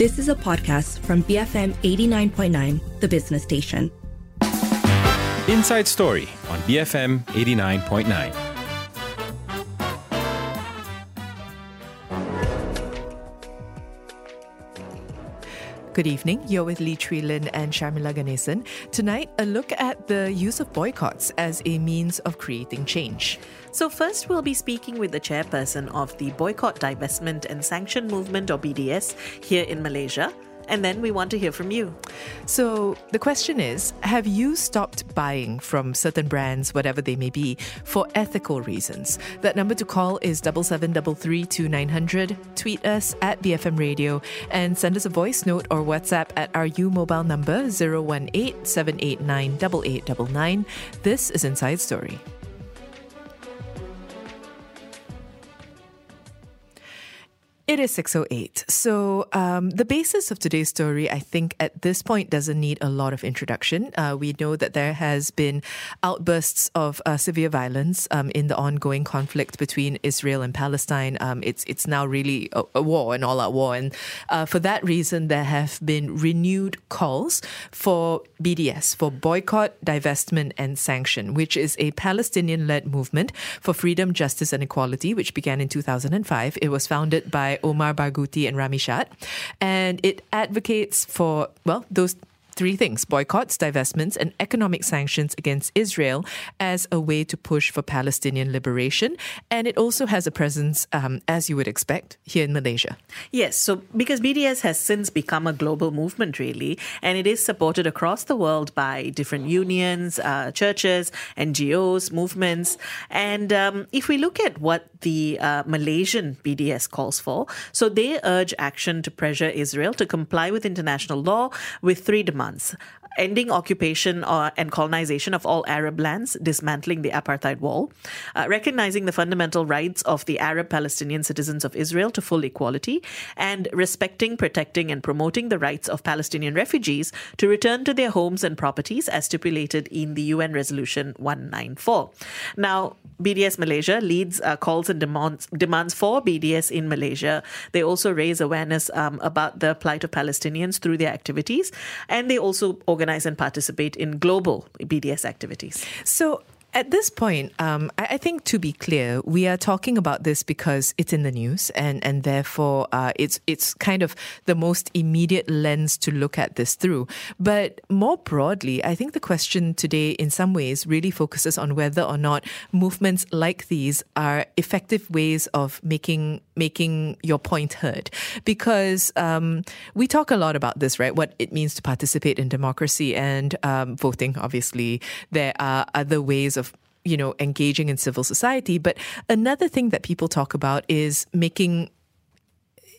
This is a podcast from BFM 89.9, the business station. Inside Story on BFM 89.9. Good evening. You're with Lee Tree Lin and Sharmila Ganesan. Tonight, a look at the use of boycotts as a means of creating change. So first, we'll be speaking with the chairperson of the Boycott, Divestment and Sanction Movement, or BDS, here in Malaysia. And then we want to hear from you. So the question is, have you stopped buying from certain brands, whatever they may be, for ethical reasons? That number to call is 7733 2900. Tweet us at BFM Radio and send us a voice note or WhatsApp at our U mobile number 018-789-8899. This is Inside Story. It is 6:08. So the basis of today's story, I think at this point, doesn't need a lot of introduction. We know that there has been outbursts of severe violence in the ongoing conflict between Israel and Palestine. It's now really a war, an all-out war. And for that reason, there have been renewed calls for BDS, for Boycott, Divestment and Sanction, which is a Palestinian-led movement for freedom, justice and equality, which began in 2005. It was founded by Omar Barghouti and Rami Shad. And it advocates for, well, those three things: boycotts, divestments, and economic sanctions against Israel as a way to push for Palestinian liberation. And it also has a presence, as you would expect, here in Malaysia. Yes, so because BDS has since become a global movement, really, and it is supported across the world by different unions, churches, NGOs, movements. And if we look at what the Malaysian BDS calls for, so they urge action to pressure Israel to comply with international law with three demands: ending occupation and colonization of all Arab lands, dismantling the apartheid wall, recognizing the fundamental rights of the Arab-Palestinian citizens of Israel to full equality, and respecting, protecting, and promoting the rights of Palestinian refugees to return to their homes and properties as stipulated in the UN Resolution 194. Now, BDS Malaysia leads calls and demands for BDS in Malaysia. They also raise awareness about the plight of Palestinians through their activities, and they also organize and participate in global BDS activities. So at this point, I think, to be clear, we are talking about this because it's in the news, and therefore it's kind of the most immediate lens to look at this through. But more broadly, I think the question today in some ways really focuses on whether or not movements like these are effective ways of making your point heard. Because we talk a lot about this, right? What it means to participate in democracy and voting, obviously. There are other ways of, you know, engaging in civil society. But another thing that people talk about is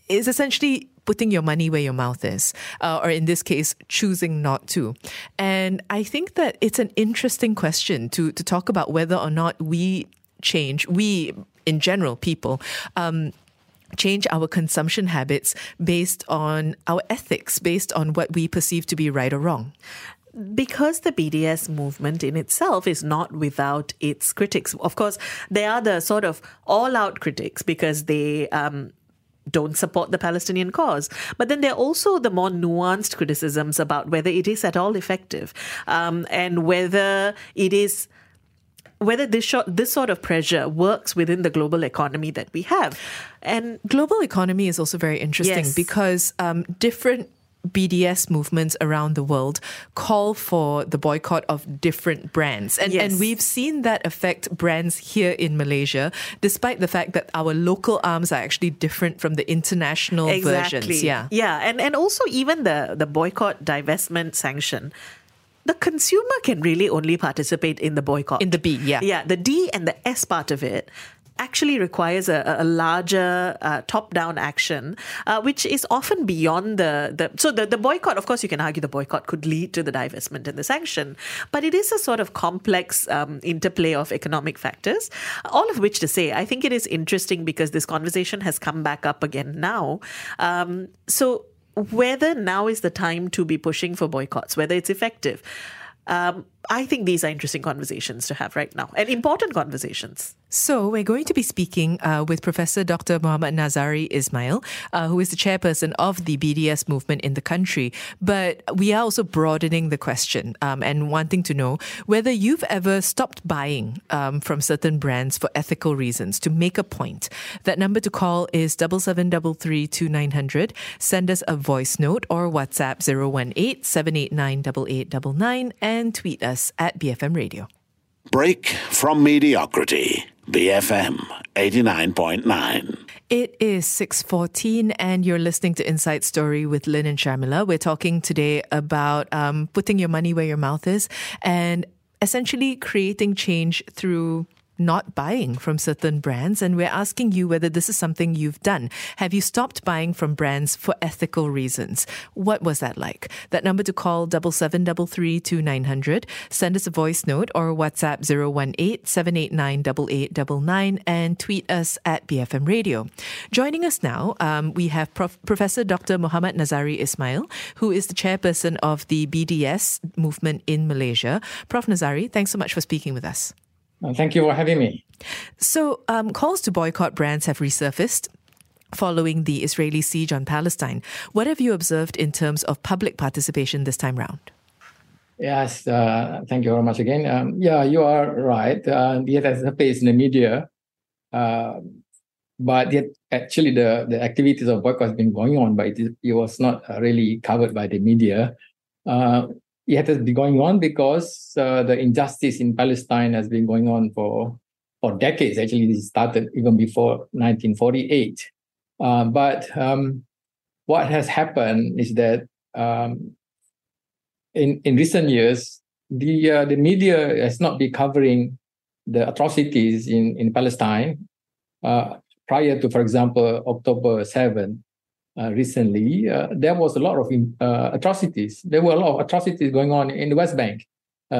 essentially putting your money where your mouth is, or in this case, choosing not to. And I think that it's an interesting question to talk about whether or not we in general, people, change our consumption habits based on our ethics, based on what we perceive to be right or wrong. Because the BDS movement in itself is not without its critics. Of course, they are the sort of all-out critics because they don't support the Palestinian cause. But then there are also the more nuanced criticisms about whether it is at all effective, and whether it is... whether this sort of pressure works within the global economy that we have. And global economy is also very interesting, yes, because different BDS movements around the world call for the boycott of different brands. And, yes, and we've seen that affect brands here in Malaysia, despite the fact that our local arms are actually different from the international versions. Yeah. And also even the boycott, divestment, sanction, the consumer can really only participate in the boycott. In the B, yeah. Yeah, the D and the S part of it actually requires a larger top-down action, which is often beyond the boycott. Of course, you can argue the boycott could lead to the divestment and the sanction, but it is a sort of complex interplay of economic factors, all of which to say, I think it is interesting because this conversation has come back up again now. So whether now is the time to be pushing for boycotts, whether it's effective. I think these are interesting conversations to have right now, and important conversations. So we're going to be speaking with Professor Dr. Mohamed Nazari Ismail, who is the chairperson of the BDS movement in the country. But we are also broadening the question and wanting to know whether you've ever stopped buying from certain brands for ethical reasons to make a point. That number to call is 7733 2900. Send us a voice note or WhatsApp 018-789-8899 and tweet us at BFM Radio. Break from mediocrity. BFM 89.9. It is 6:14 and you're listening to Inside Story with Lynn and Sharmila. We're talking today about putting your money where your mouth is and essentially creating change through not buying from certain brands. And we're asking you whether this is something you've done. Have you stopped buying from brands for ethical reasons? What was that like? That number to call 7733 2900. Send us a voice note or WhatsApp 018-789-8899 and tweet us at BFM Radio. Joining us now, we have Professor Dr. Mohamed Nazari Ismail, who is the chairperson of the BDS movement in Malaysia. Prof. Nazari, thanks so much for speaking with us. Thank you for having me. So calls to boycott brands have resurfaced following the Israeli siege on Palestine. What have you observed in terms of public participation this time round? Yes, thank you very much again. Yeah, you are right. It has appeared in the media, but yet actually the activities of boycott has been going on, but it was not really covered by the media. It has been going on because the injustice in Palestine has been going on for decades. Actually, this started even before 1948. But what has happened is that in recent years, the media has not been covering the atrocities in Palestine prior to, for example, October 7th. Recently, there was a lot of atrocities. There were a lot of atrocities going on in the West Bank.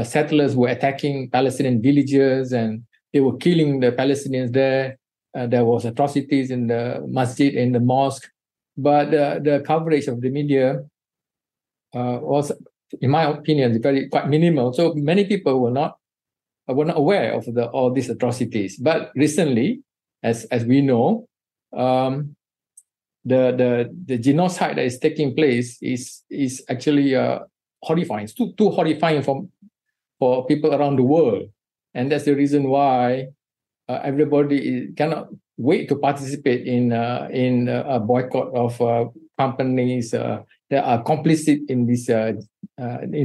Settlers were attacking Palestinian villages and they were killing the Palestinians there. There was atrocities in the masjid, in the mosque. But the coverage of the media was, in my opinion, quite minimal. So many people were not aware of all these atrocities. But recently, as we know, the genocide that is taking place is actually horrifying. It's too horrifying for people around the world, and that's the reason why everybody cannot wait to participate in a boycott of companies that are complicit in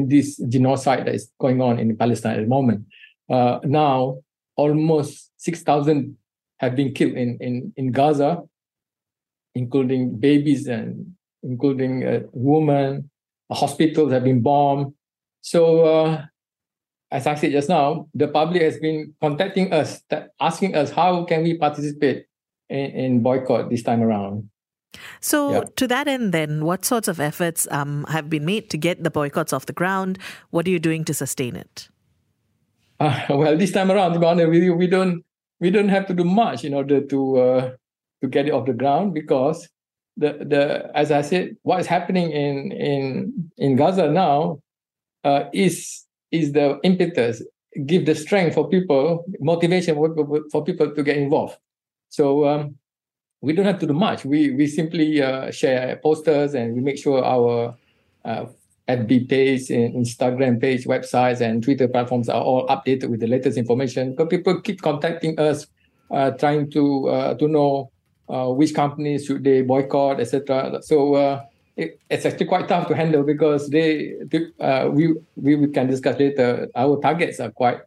this genocide that is going on in Palestine at the moment. Now, almost 6,000 have been killed in Gaza, including babies and including women. Hospitals have been bombed. So, as I said just now, the public has been contacting us, asking us how can we participate in boycott this time around. So to that end then, what sorts of efforts have been made to get the boycotts off the ground? What are you doing to sustain it? Well, this time around, to be honest with you, we don't have to do much in order to get it off the ground, because the as I said, what is happening in Gaza now is the impetus, give the strength for people, motivation for people to get involved. So we don't have to do much. We simply share posters and we make sure our FB page, Instagram page, websites and Twitter platforms are all updated with the latest information. Because people keep contacting us, trying to know which companies should they boycott, etc. So it's actually quite tough to handle, because we can discuss later, our targets are quite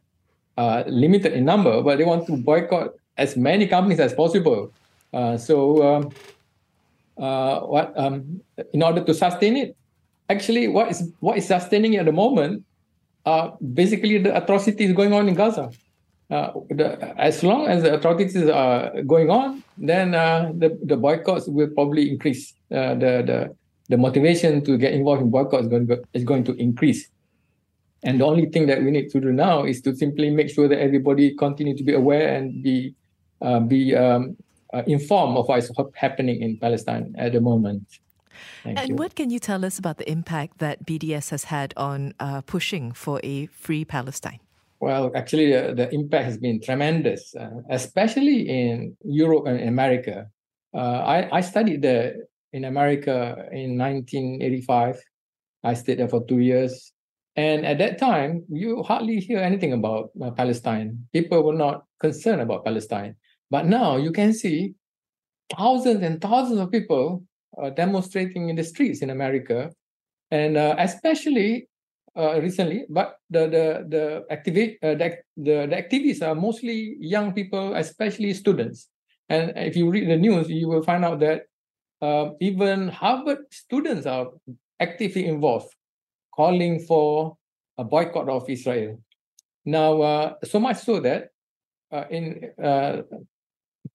limited in number, but they want to boycott as many companies as possible. In order to sustain it, actually what is sustaining it at the moment are basically the atrocities going on in Gaza. As long as the atrocities are going on, then the boycotts will probably increase. The motivation to get involved in boycotts is going to increase. And the only thing that we need to do now is to simply make sure that everybody continue to be aware and be informed of what is happening in Palestine at the moment. Thank you. What can you tell us about the impact that BDS has had on pushing for a free Palestine? Well, actually, the impact has been tremendous, especially in Europe and America. I studied there in America in 1985. I stayed there for 2 years. And at that time, you hardly hear anything about Palestine. People were not concerned about Palestine. But now you can see thousands and thousands of people demonstrating in the streets in America, and especially recently, but the activists are mostly young people, especially students. And if you read the news, you will find out that even Harvard students are actively involved, calling for a boycott of Israel. Now, so much so that in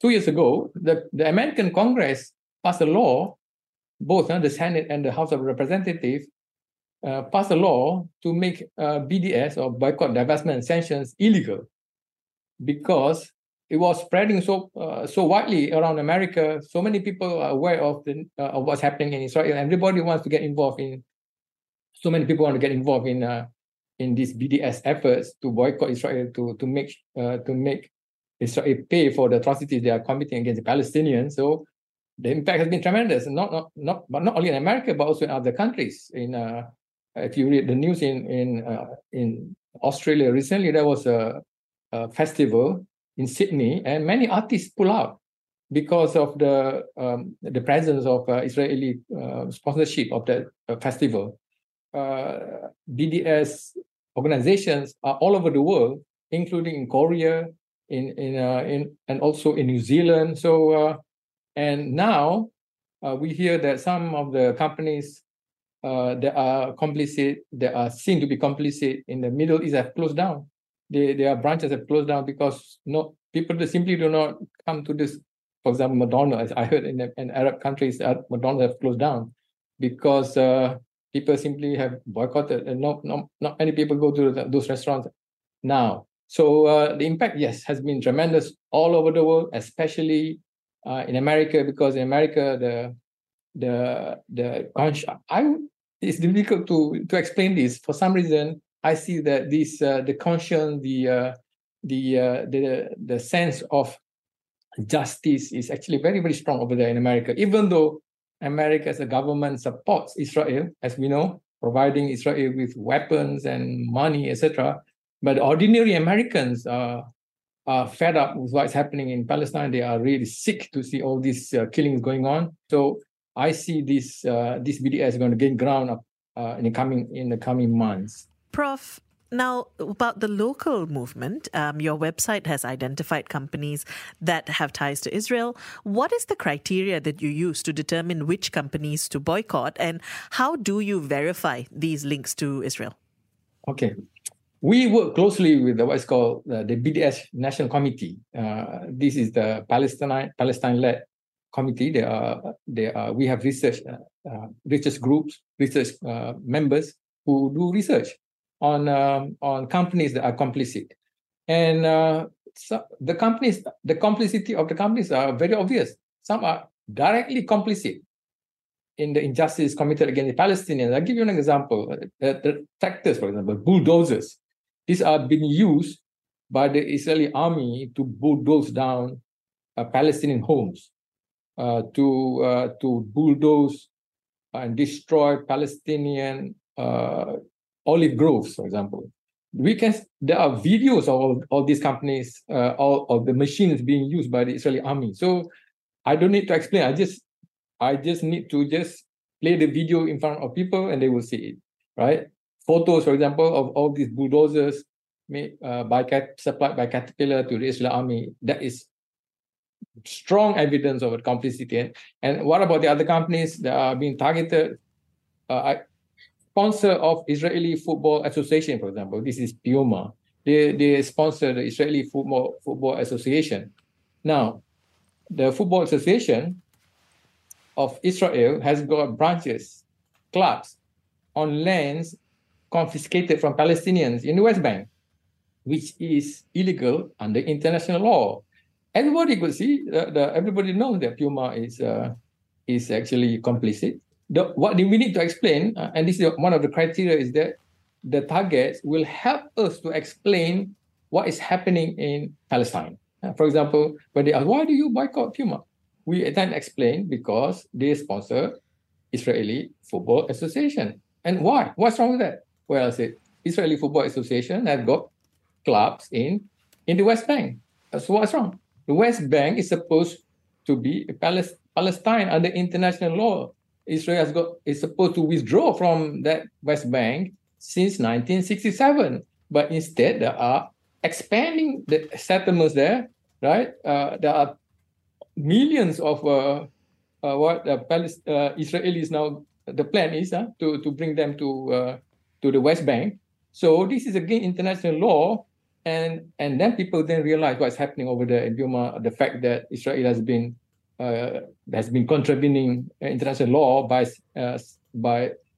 2 years ago, the American Congress passed a law, both the Senate and the House of Representatives, passed a law to make BDS, or boycott, divestment, and sanctions, illegal, because it was spreading so widely around America. So many people are aware of what's happening in Israel. Everybody wants to get involved in. So many people want to get involved in these BDS efforts to boycott Israel, to make Israel pay for the atrocities they are committing against the Palestinians. So the impact has been tremendous, not only in America but also in other countries. If you read the news in Australia recently, there was a festival in Sydney, and many artists pull out because of the presence of Israeli sponsorship of that festival. BDS organizations are all over the world, including in Korea, and also in New Zealand. So, and now we hear that some of the companies that are seen to be complicit in the Middle East have closed down. Their branches have closed down because people simply do not come to this. For example, McDonald's, I heard in Arab countries, McDonald's have closed down because people simply have boycotted, and not many people go to those restaurants now. So the impact, yes, has been tremendous all over the world, especially in America, because in America it's difficult to explain this. For some reason, I see that this the conscience, the sense of justice is actually very, very strong over there in America. Even though America as a government supports Israel, as we know, providing Israel with weapons and money, etc., but ordinary Americans are fed up with what's happening in Palestine. They are really sick to see all these killings going on. So I see this BDS going to gain ground in the coming months. Prof, now about the local movement, your website has identified companies that have ties to Israel. What is the criteria that you use to determine which companies to boycott, and how do you verify these links to Israel? Okay. We work closely with what's called the BDS National Committee. This is the Palestine-led committee. We have research groups, research members who do research on companies that are complicit, and the complicity of the companies are very obvious. Some are directly complicit in the injustice committed against the Palestinians. I'll give you an example. The tractors, for example, bulldozers. These are being used by the Israeli army to bulldoze down Palestinian homes, to bulldoze and destroy Palestinian olive groves, for example. There are videos of all these companies, all of the machines being used by the Israeli army. So I don't need to explain. I just need to play the video in front of people, and they will see it, right? Photos, for example, of all these bulldozers made supplied by Caterpillar to the Israeli army. That is strong evidence of complicity. And what about the other companies that are being targeted? Sponsor of Israeli Football Association, for example. This is Puma. They sponsor the Israeli Football Association. Now, the Football Association of Israel has got branches, clubs, on lands confiscated from Palestinians in the West Bank, which is illegal under international law. Everybody could see. Everybody knows that Puma is actually complicit. What we need to explain, and this is one of the criteria, is that the targets will help us to explain what is happening in Palestine. For example, when they ask, why do you boycott Puma? We then explain because they sponsor Israeli Football Association. And why? What's wrong with that? Well, I said, Israeli Football Association have got clubs in the West Bank. So what's wrong? The West Bank is supposed to be Palestine under international law. Israel is supposed to withdraw from that West Bank since 1967. But instead, there are expanding the settlements there, right? There are millions of Israelis now. The plan is to bring them to the West Bank. So this is again international law, and then people then realize what's happening over there in Puma. The fact that Israel has been contravening international law by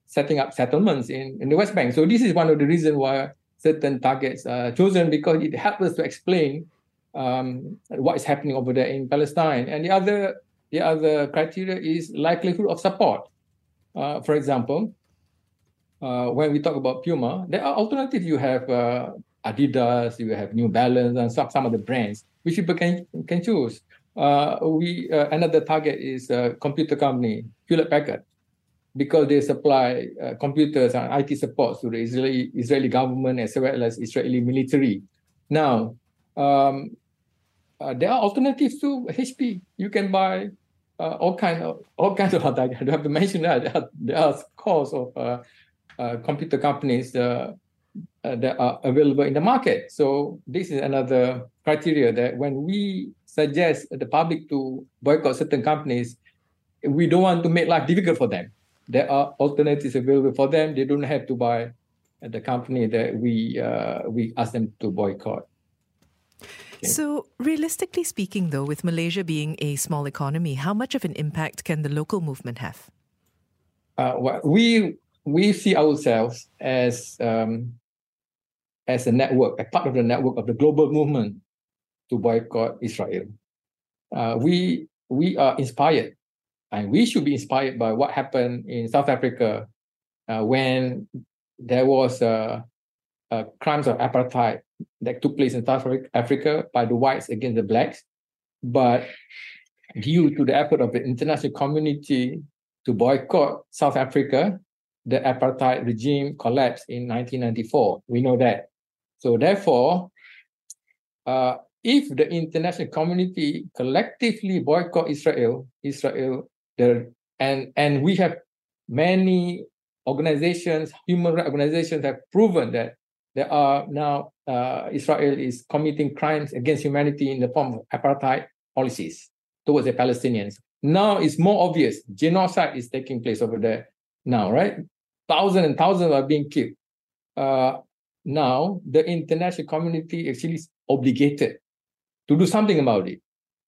setting up settlements in the West Bank. So this is one of the reasons why certain targets are chosen, because it helps us to explain what is happening over there in Palestine. And the other criteria is likelihood of support. For example, when we talk about Puma, there are alternatives. You have Adidas, you have New Balance, and some of the brands which people can choose. Another target is computer company, Hewlett Packard, because they supply computers and IT support to the Israeli government as well as Israeli military. Now, there are alternatives to HP. You can buy all kinds of. I do have to mention that there are scores of computer companies that are available in the market. So this is another criteria that when we suggest the public to boycott certain companies, we don't want to make life difficult for them. There are alternatives available for them. They don't have to buy the company that we ask them to boycott. Okay. So realistically speaking, though, with Malaysia being a small economy, how much of an impact can the local movement have? We see ourselves as a network, a part of the network of the global movement to boycott Israel. We are inspired. And we should be inspired by what happened in South Africa when there was crimes of apartheid that took place in South Africa by the whites against the blacks. But due to the effort of the international community to boycott South Africa, the apartheid regime collapsed in 1994. We know that. So therefore, if the international community collectively boycott Israel, and we have many organizations, human rights organizations have proven that there are now Israel is committing crimes against humanity in the form of apartheid policies towards the Palestinians. Now it's more obvious. Genocide is taking place over there now, right? Thousands and thousands are being killed. Now the international community actually is obligated to do something about it.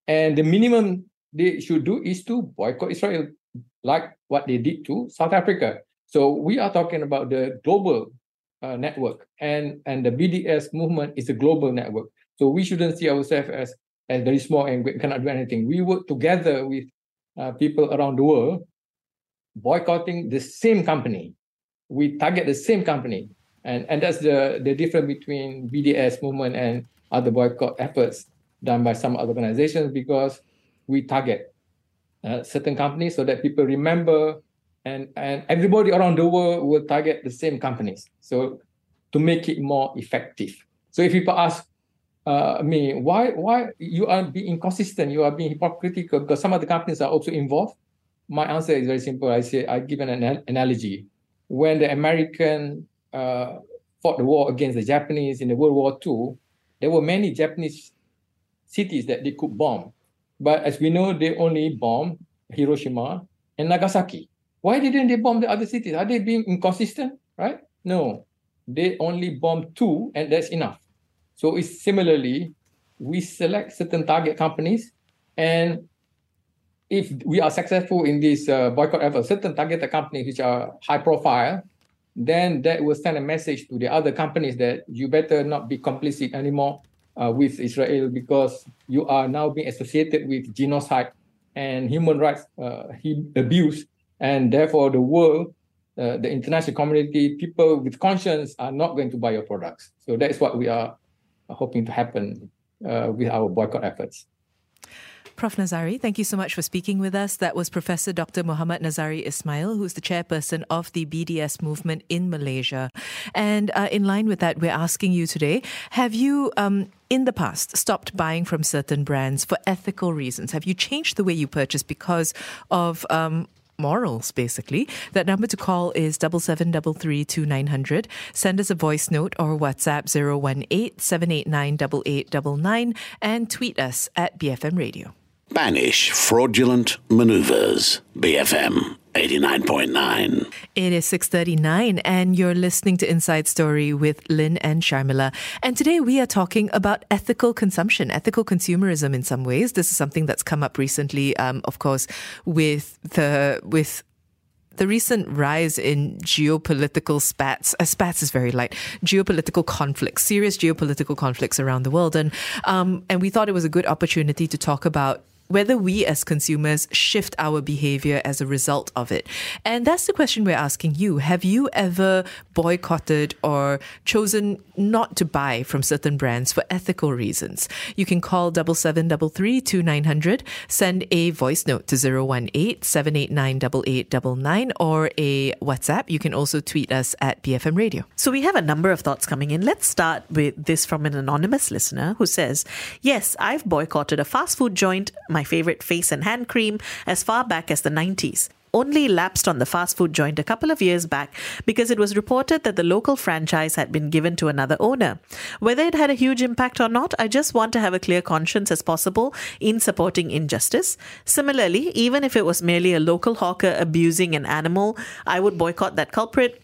And the minimum they should do is to boycott Israel, like what they did to South Africa. So we are talking about the global network, and the BDS movement is a global network. So we shouldn't see ourselves as very small and we cannot do anything. We work together with people around the world, boycotting the same company. We target the same company. And that's the difference between BDS movement and other boycott efforts done by some other organizations, because we target certain companies so that people remember, and everybody around the world will target the same companies. So to make it more effective. So if people ask me, why you are being inconsistent, you are being hypocritical because some of the companies are also involved, my answer is very simple. I give an analogy. When the American fought the war against the Japanese in the World War II, there were many Japanese cities that they could bomb. But as we know, they only bombed Hiroshima and Nagasaki. Why didn't they bomb the other cities? Are they being inconsistent, right? No, they only bombed two, and that's enough. So it's similarly, we select certain target companies, and if we are successful in this boycott effort, certain targeted companies which are high profile, then that will send a message to the other companies that you better not be complicit anymore with Israel, because you are now being associated with genocide and human rights abuse, and therefore the world the international community, people with conscience are not going to buy your products. So that is what we are hoping to happen with our boycott efforts. Prof. Nazari, thank you so much for speaking with us. That was Professor Dr. Mohamed Nazari Ismail, who's the chairperson of the BDS movement in Malaysia. And in line with that, we're asking you today, have you in the past stopped buying from certain brands for ethical reasons? Have you changed the way you purchase because of morals, basically? That number to call is 7733 2900. Send us a voice note or WhatsApp 018 789 8899 and tweet us at BFM Radio. Banish fraudulent manoeuvres. BFM 89.9. It is 6:39 and you're listening to Inside Story with Lynn and Sharmila. And today we are talking about ethical consumption, ethical consumerism in some ways. This is something that's come up recently, of course, with the recent rise in geopolitical spats. Spats is very light. Geopolitical conflicts, serious geopolitical conflicts around the world. And we thought it was a good opportunity to talk about whether we as consumers shift our behavior as a result of it. And that's the question we're asking you. Have you ever boycotted or chosen not to buy from certain brands for ethical reasons? You can call 7733 2900, send a voice note to 018 789 8899 or a WhatsApp. You can also tweet us at BFM Radio. So we have a number of thoughts coming in. Let's start with this from an anonymous listener who says, yes, I've boycotted a fast food joint, my favorite face and hand cream, as far back as the 90s. Only lapsed on the fast food joint a couple of years back because it was reported that the local franchise had been given to another owner. Whether it had a huge impact or not, I just want to have a clear conscience as possible in supporting injustice. Similarly, even if it was merely a local hawker abusing an animal, I would boycott that culprit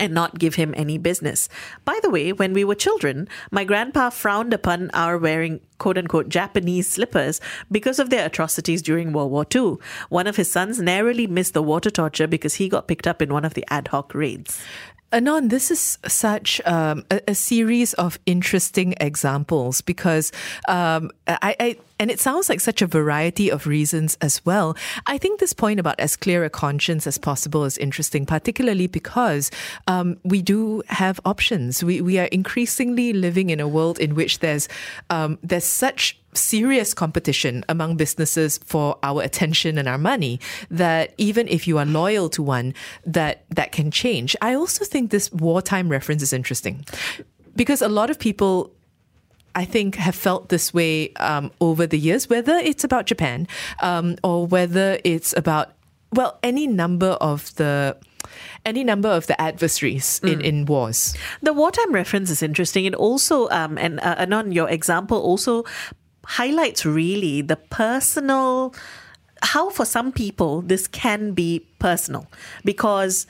and not give him any business. By the way, when we were children, my grandpa frowned upon our wearing quote-unquote Japanese slippers because of their atrocities during World War II. One of his sons narrowly missed the water torture because he got picked up in one of the ad hoc raids. Anon, this is such a series of interesting examples because and it sounds like such a variety of reasons as well. I think this point about as clear a conscience as possible is interesting, particularly because we do have options. We are increasingly living in a world in which there's such serious competition among businesses for our attention and our money that even if you are loyal to one, that can change. I also think this wartime reference is interesting because a lot of people, I think, have felt this way over the years, whether it's about Japan or whether it's about, well, any number of the adversaries in wars. The wartime reference is interesting. It also, and Anon, your example also highlights really the personal, how for some people this can be personal, because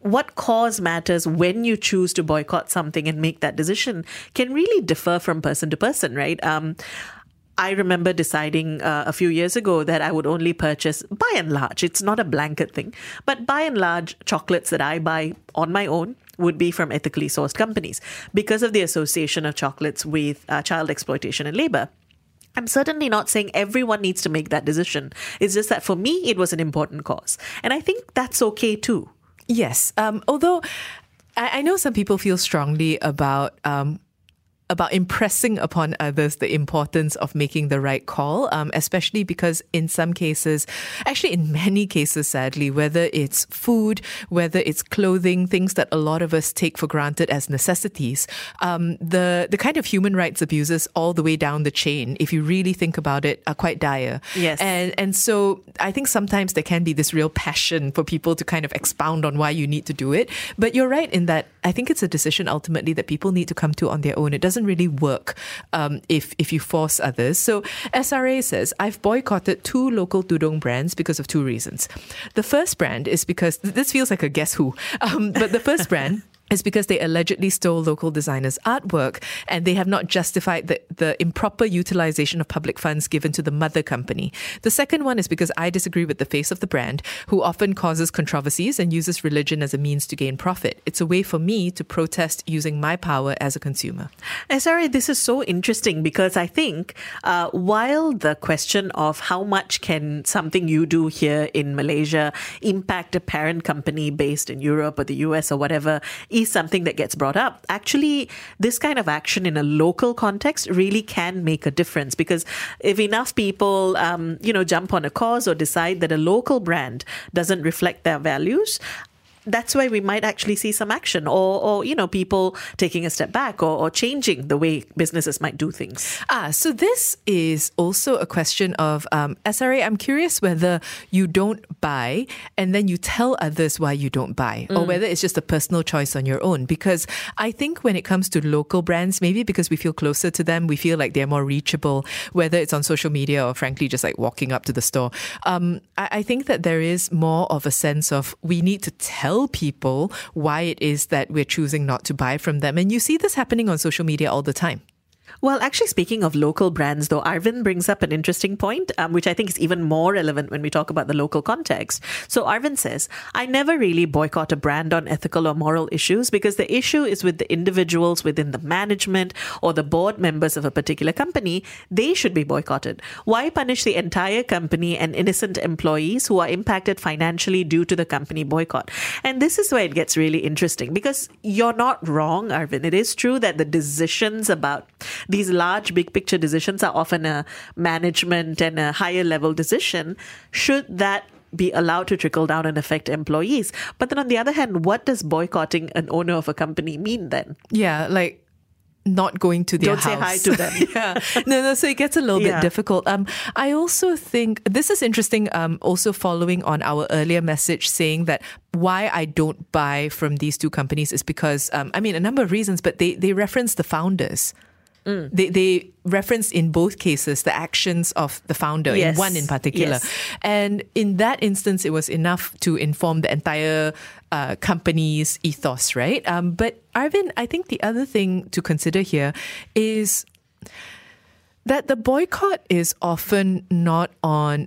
what cause matters when you choose to boycott something and make that decision can really differ from person to person, right? I remember deciding a few years ago that I would only purchase, by and large, it's not a blanket thing, but by and large, chocolates that I buy on my own would be from ethically sourced companies because of the association of chocolates with child exploitation and labor. I'm certainly not saying everyone needs to make that decision. It's just that for me, it was an important cause. And I think that's okay too. Yes. Although I know some people feel strongly about impressing upon others the importance of making the right call, especially because in some cases, actually in many cases, sadly, whether it's food, whether it's clothing, things that a lot of us take for granted as necessities, the kind of human rights abuses all the way down the chain, if you really think about it, are quite dire. Yes. And so I think sometimes there can be this real passion for people to kind of expound on why you need to do it. But you're right in that I think it's a decision ultimately that people need to come to on their own. It doesn't really work if you force others. So SRA says, I've boycotted 2 local tudung brands because of 2 reasons. The first brand is because, this feels like a guess who, but the first brand is because they allegedly stole local designers' artwork, and they have not justified the improper utilization of public funds given to the mother company. The second one is because I disagree with the face of the brand, who often causes controversies and uses religion as a means to gain profit. It's a way for me to protest using my power as a consumer. Nazari, this is so interesting, because I think while the question of how much can something you do here in Malaysia impact a parent company based in Europe or the US or whatever is something that gets brought up, actually, this kind of action in a local context really can make a difference, because if enough people, jump on a cause or decide that a local brand doesn't reflect their values, that's where we might actually see some action or people taking a step back or changing the way businesses might do things. So this is also a question of, SRA, I'm curious whether you don't buy and then you tell others why you don't buy, or whether it's just a personal choice on your own. Because I think when it comes to local brands, maybe because we feel closer to them, we feel like they're more reachable, whether it's on social media or frankly just like walking up to the store. I think that there is more of a sense of we need to tell people why it is that we're choosing not to buy from them. And you see this happening on social media all the time. Well, actually, speaking of local brands, though, Arvind brings up an interesting point, which I think is even more relevant when we talk about the local context. So Arvind says, I never really boycott a brand on ethical or moral issues, because the issue is with the individuals within the management or the board members of a particular company. They should be boycotted. Why punish the entire company and innocent employees who are impacted financially due to the company boycott? And this is where it gets really interesting, because you're not wrong, Arvind. It is true that the decisions about these large, big picture decisions are often a management and a higher level decision. Should that be allowed to trickle down and affect employees? But then on the other hand, what does boycotting an owner of a company mean then? Yeah, like not going to their house. Don't say hi to them. Yeah. No, so it gets a little bit difficult. I also think this is interesting, also following on our earlier message saying that why I don't buy from these two companies is because, a number of reasons, but they reference the founders. Mm. They referenced in both cases the actions of the founder, in one in particular. Yes. And in that instance, it was enough to inform the entire company's ethos, right? But Arvind, I think the other thing to consider here is that the boycott is often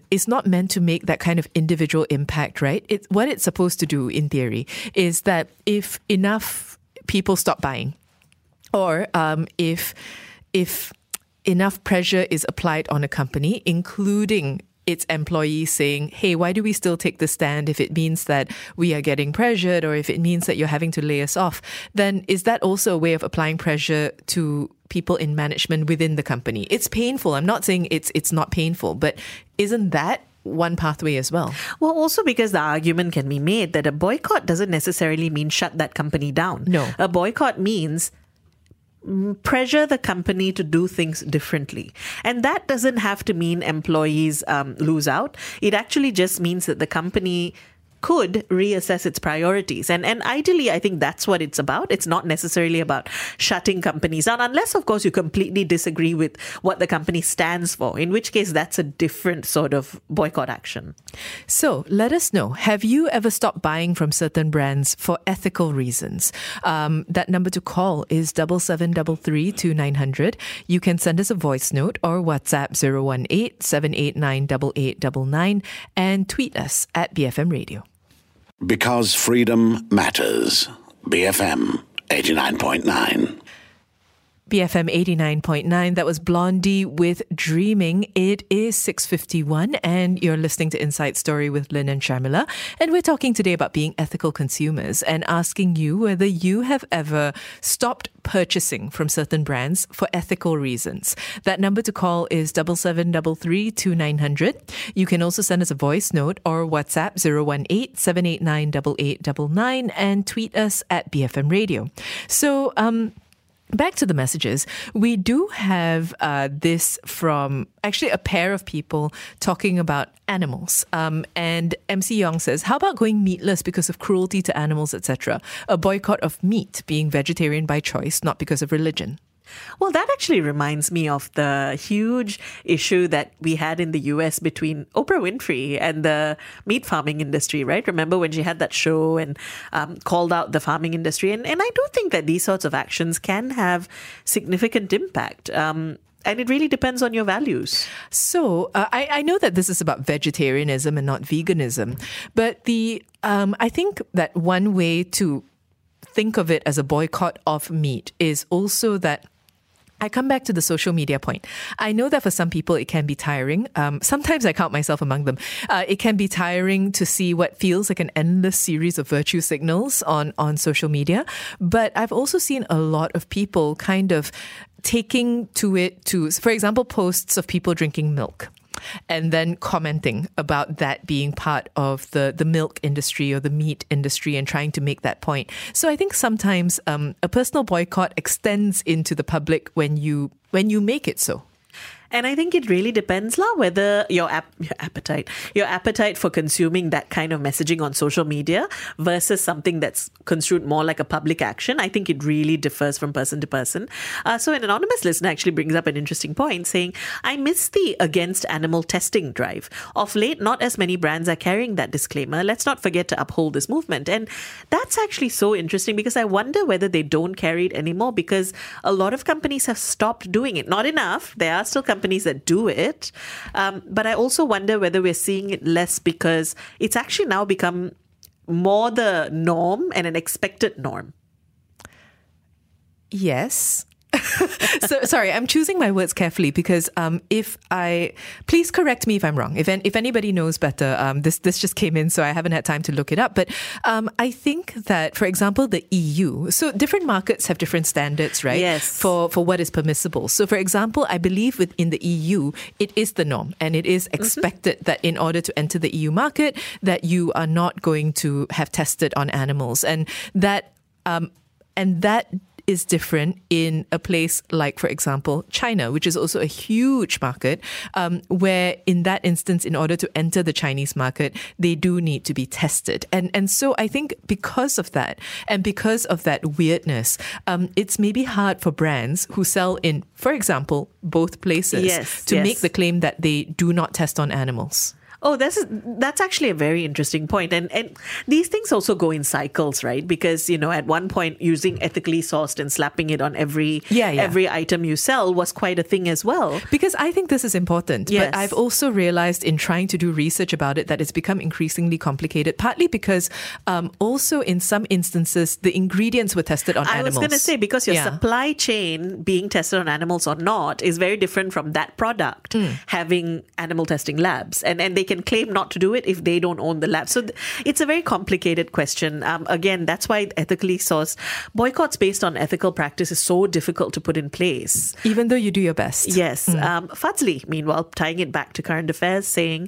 it's not meant to make that kind of individual impact, right? What it's supposed to do, in theory, is that if enough people stop buying, or if enough pressure is applied on a company, including its employees saying, hey, why do we still take the stand if it means that we are getting pressured, or if it means that you're having to lay us off, then is that also a way of applying pressure to people in management within the company? It's painful. I'm not saying it's not painful, but isn't that one pathway as well? Well, also because the argument can be made that a boycott doesn't necessarily mean shut that company down. No. A boycott means pressure the company to do things differently. And that doesn't have to mean employees lose out. It actually just means that the company could reassess its priorities. And ideally, I think that's what it's about. It's not necessarily about shutting companies down, unless, of course, you completely disagree with what the company stands for, in which case that's a different sort of boycott action. So let us know, have you ever stopped buying from certain brands for ethical reasons? That number to call is 7733 2900. You can send us a voice note or WhatsApp 018-789-8899 and tweet us at BFM Radio. Because freedom matters. BFM 89.9. BFM 89.9. That was Blondie with Dreaming. It is 6:51 and you're listening to Inside Story with Lynn and Sharmila. And we're talking today about being ethical consumers and asking you whether you have ever stopped purchasing from certain brands for ethical reasons. That number to call is 7733 2900. You can also send us a voice note or WhatsApp 018-789-8899 and tweet us at BFM Radio. So, back to the messages, we do have this from actually a pair of people talking about animals. And MC Yong says, how about going meatless because of cruelty to animals, etc.? A boycott of meat, being vegetarian by choice, not because of religion. Well, that actually reminds me of the huge issue that we had in the US between Oprah Winfrey and the meat farming industry, right? Remember when she had that show and called out the farming industry? And I do think that these sorts of actions can have significant impact. And it really depends on your values. So I know that this is about vegetarianism and not veganism, but I think that one way to think of it as a boycott of meat is also that I come back to the social media point. I know that for some people it can be tiring. Sometimes I count myself among them. It can be tiring to see what feels like an endless series of virtue signals on social media. But I've also seen a lot of people kind of taking to it to, for example, posts of people drinking milk and then commenting about that being part of the milk industry or the meat industry and trying to make that point. So I think sometimes a personal boycott extends into the public when you make it so. And I think it really depends whether your appetite for consuming that kind of messaging on social media versus something that's construed more like a public action. I think it really differs from person to person. So an anonymous listener actually brings up an interesting point saying, I miss the against animal testing drive. Of late, not as many brands are carrying that disclaimer. Let's not forget to uphold this movement. And that's actually so interesting because I wonder whether they don't carry it anymore because a lot of companies have stopped doing it. Not enough. There are still companies that do it. But I also wonder whether we're seeing it less because it's actually now become more the norm and an expected norm. Yes. So sorry, I'm choosing my words carefully because please correct me if I'm wrong. If anybody knows better, this just came in, so I haven't had time to look it up. But I think that, for example, the EU. So different markets have different standards, right? Yes. For what is permissible. So, for example, I believe within the EU, it is the norm, and it is expected that in order to enter the EU market, that you are not going to have tested on animals, and that is different in a place like, for example, China, which is also a huge market, where in that instance, in order to enter the Chinese market, they do need to be tested. And so I think because of that, and because of that weirdness, it's maybe hard for brands who sell in, for example, both places to make the claim that they do not test on animals. Oh, that's actually a very interesting point. And these things also go in cycles, right? Because, at one point using ethically sourced and slapping it on every item you sell was quite a thing as well. Because I think this is important. Yes. But I've also realized in trying to do research about it that it's become increasingly complicated, partly because also in some instances, the ingredients were tested on animals. I was going to say, because your supply chain being tested on animals or not is very different from that product having animal testing labs. And they can claim not to do it if they don't own the lab. So it's a very complicated question. Again, that's why ethically sourced boycotts based on ethical practice is so difficult to put in place. Even though you do your best. Yes. Fazli, meanwhile, tying it back to current affairs, saying,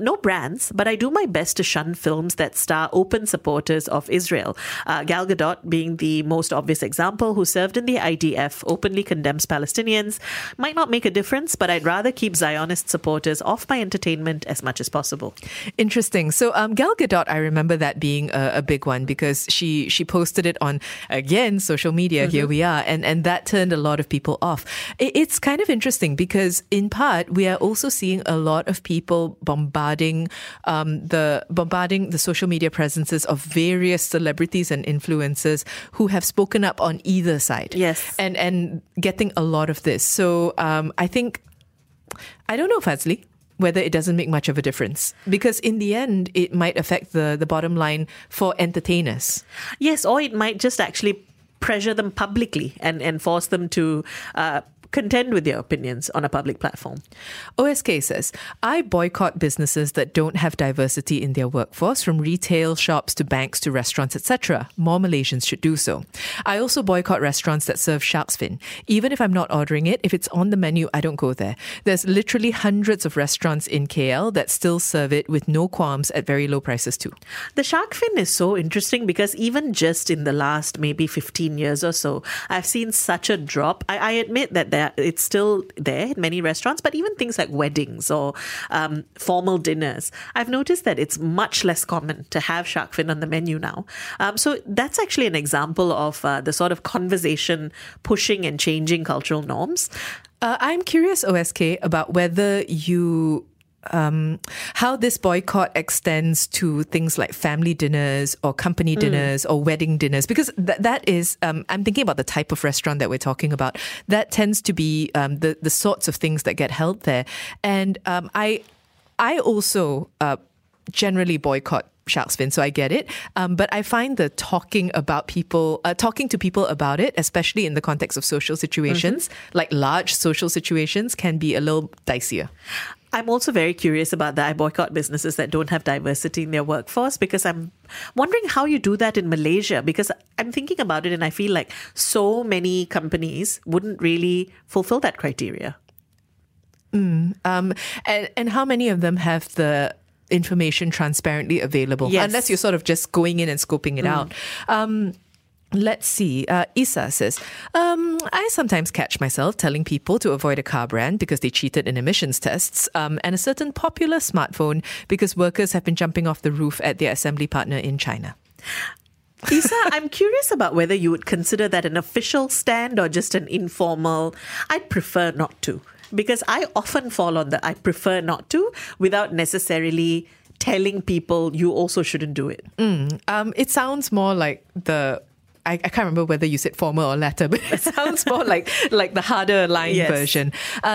no brands, but I do my best to shun films that star open supporters of Israel. Gal Gadot being the most obvious example, who served in the IDF, openly condemns Palestinians. Might not make a difference, but I'd rather keep Zionist supporters off my entertainment as much as possible. Interesting. So Gal Gadot, I remember that being a big one because she posted it on, again, social media, here we are, and that turned a lot of people off. It's kind of interesting because in part, we are also seeing a lot of people bombarding the social media presences of various celebrities and influencers who have spoken up on either side. Yes. And getting a lot of this. So I think, I don't know, Fazli, whether it doesn't make much of a difference. Because in the end, it might affect the bottom line for entertainers. Yes, or it might just actually pressure them publicly and force them to contend with their opinions on a public platform. OSK says, I boycott businesses that don't have diversity in their workforce, from retail shops to banks to restaurants, etc. More Malaysians should do so. I also boycott restaurants that serve shark's fin. Even if I'm not ordering it, if it's on the menu, I don't go there. There's literally hundreds of restaurants in KL that still serve it with no qualms at very low prices too. The shark fin is so interesting because even just in the last maybe 15 years or so, I've seen such a drop. I admit that there it's still there in many restaurants, but even things like weddings or formal dinners, I've noticed that it's much less common to have shark fin on the menu now. So that's actually an example of the sort of conversation pushing and changing cultural norms. I'm curious, OSK, about whether you... how this boycott extends to things like family dinners or company dinners or wedding dinners, because that is, I'm thinking about the type of restaurant that we're talking about. That tends to be the sorts of things that get held there. And I also generally boycott shark's fin, so I get it. But I find the talking to people about it, especially in the context of social situations, like large social situations, can be a little dicier. I'm also very curious about that. I boycott businesses that don't have diversity in their workforce, because I'm wondering how you do that in Malaysia, because I'm thinking about it and I feel like so many companies wouldn't really fulfill that criteria. And how many of them have the information transparently available? Yes. Unless you're sort of just going in and scoping it out. Let's see. Isa says, I sometimes catch myself telling people to avoid a car brand because they cheated in emissions tests, and a certain popular smartphone because workers have been jumping off the roof at their assembly partner in China. Isa, I'm curious about whether you would consider that an official stand or just an informal, I'd prefer not to, because I often fall on the I prefer not to without necessarily telling people you also shouldn't do it. It sounds more like the... I can't remember whether you said former or latter, but it sounds more like the harder line version.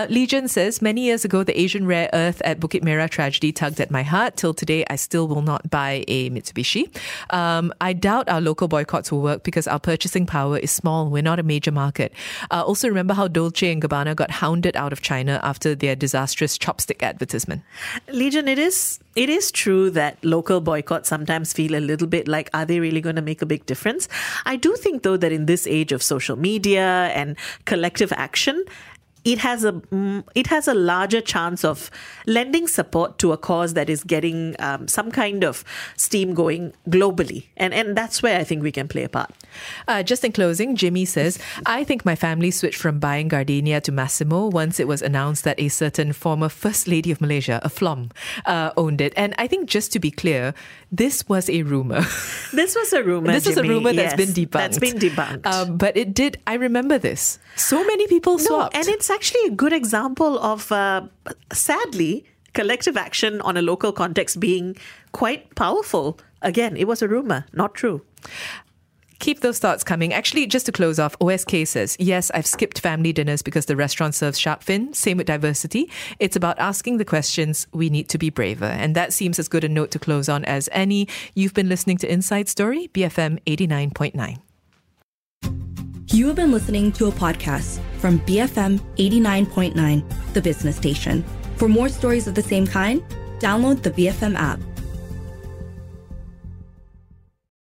Legion says, many years ago, the Asian rare earth at Bukit Merah tragedy tugged at my heart. Till today, I still will not buy a Mitsubishi. I doubt our local boycotts will work because our purchasing power is small. We're not a major market. Also remember how Dolce and Gabbana got hounded out of China after their disastrous chopstick advertisement. Legion, it is true that local boycotts sometimes feel a little bit like, are they really going to make a big difference? I do think, though, that in this age of social media and collective action, it has a larger chance of lending support to a cause that is getting some kind of steam going globally. And that's where I think we can play a part. Just in closing, Jimmy says, I think my family switched from buying Gardenia to Massimo once it was announced that a certain former First Lady of Malaysia, a flom, owned it. And I think, just to be clear, this was a rumour. This was a rumour, This Jimmy. Is a rumour that's been debunked. That's been debunked. But it did, I remember this. So many people swapped. And it's actually a good example of, sadly, collective action on a local context being quite powerful. Again, it was a rumour, not true. Keep those thoughts coming. Actually, just to close off, OSK says, yes, I've skipped family dinners because the restaurant serves shark fin. Same with diversity. It's about asking the questions. We need to be braver. And that seems as good a note to close on as any. You've been listening to Inside Story, BFM 89.9. You have been listening to a podcast from BFM 89.9, the business station. For more stories of the same kind, download the BFM app.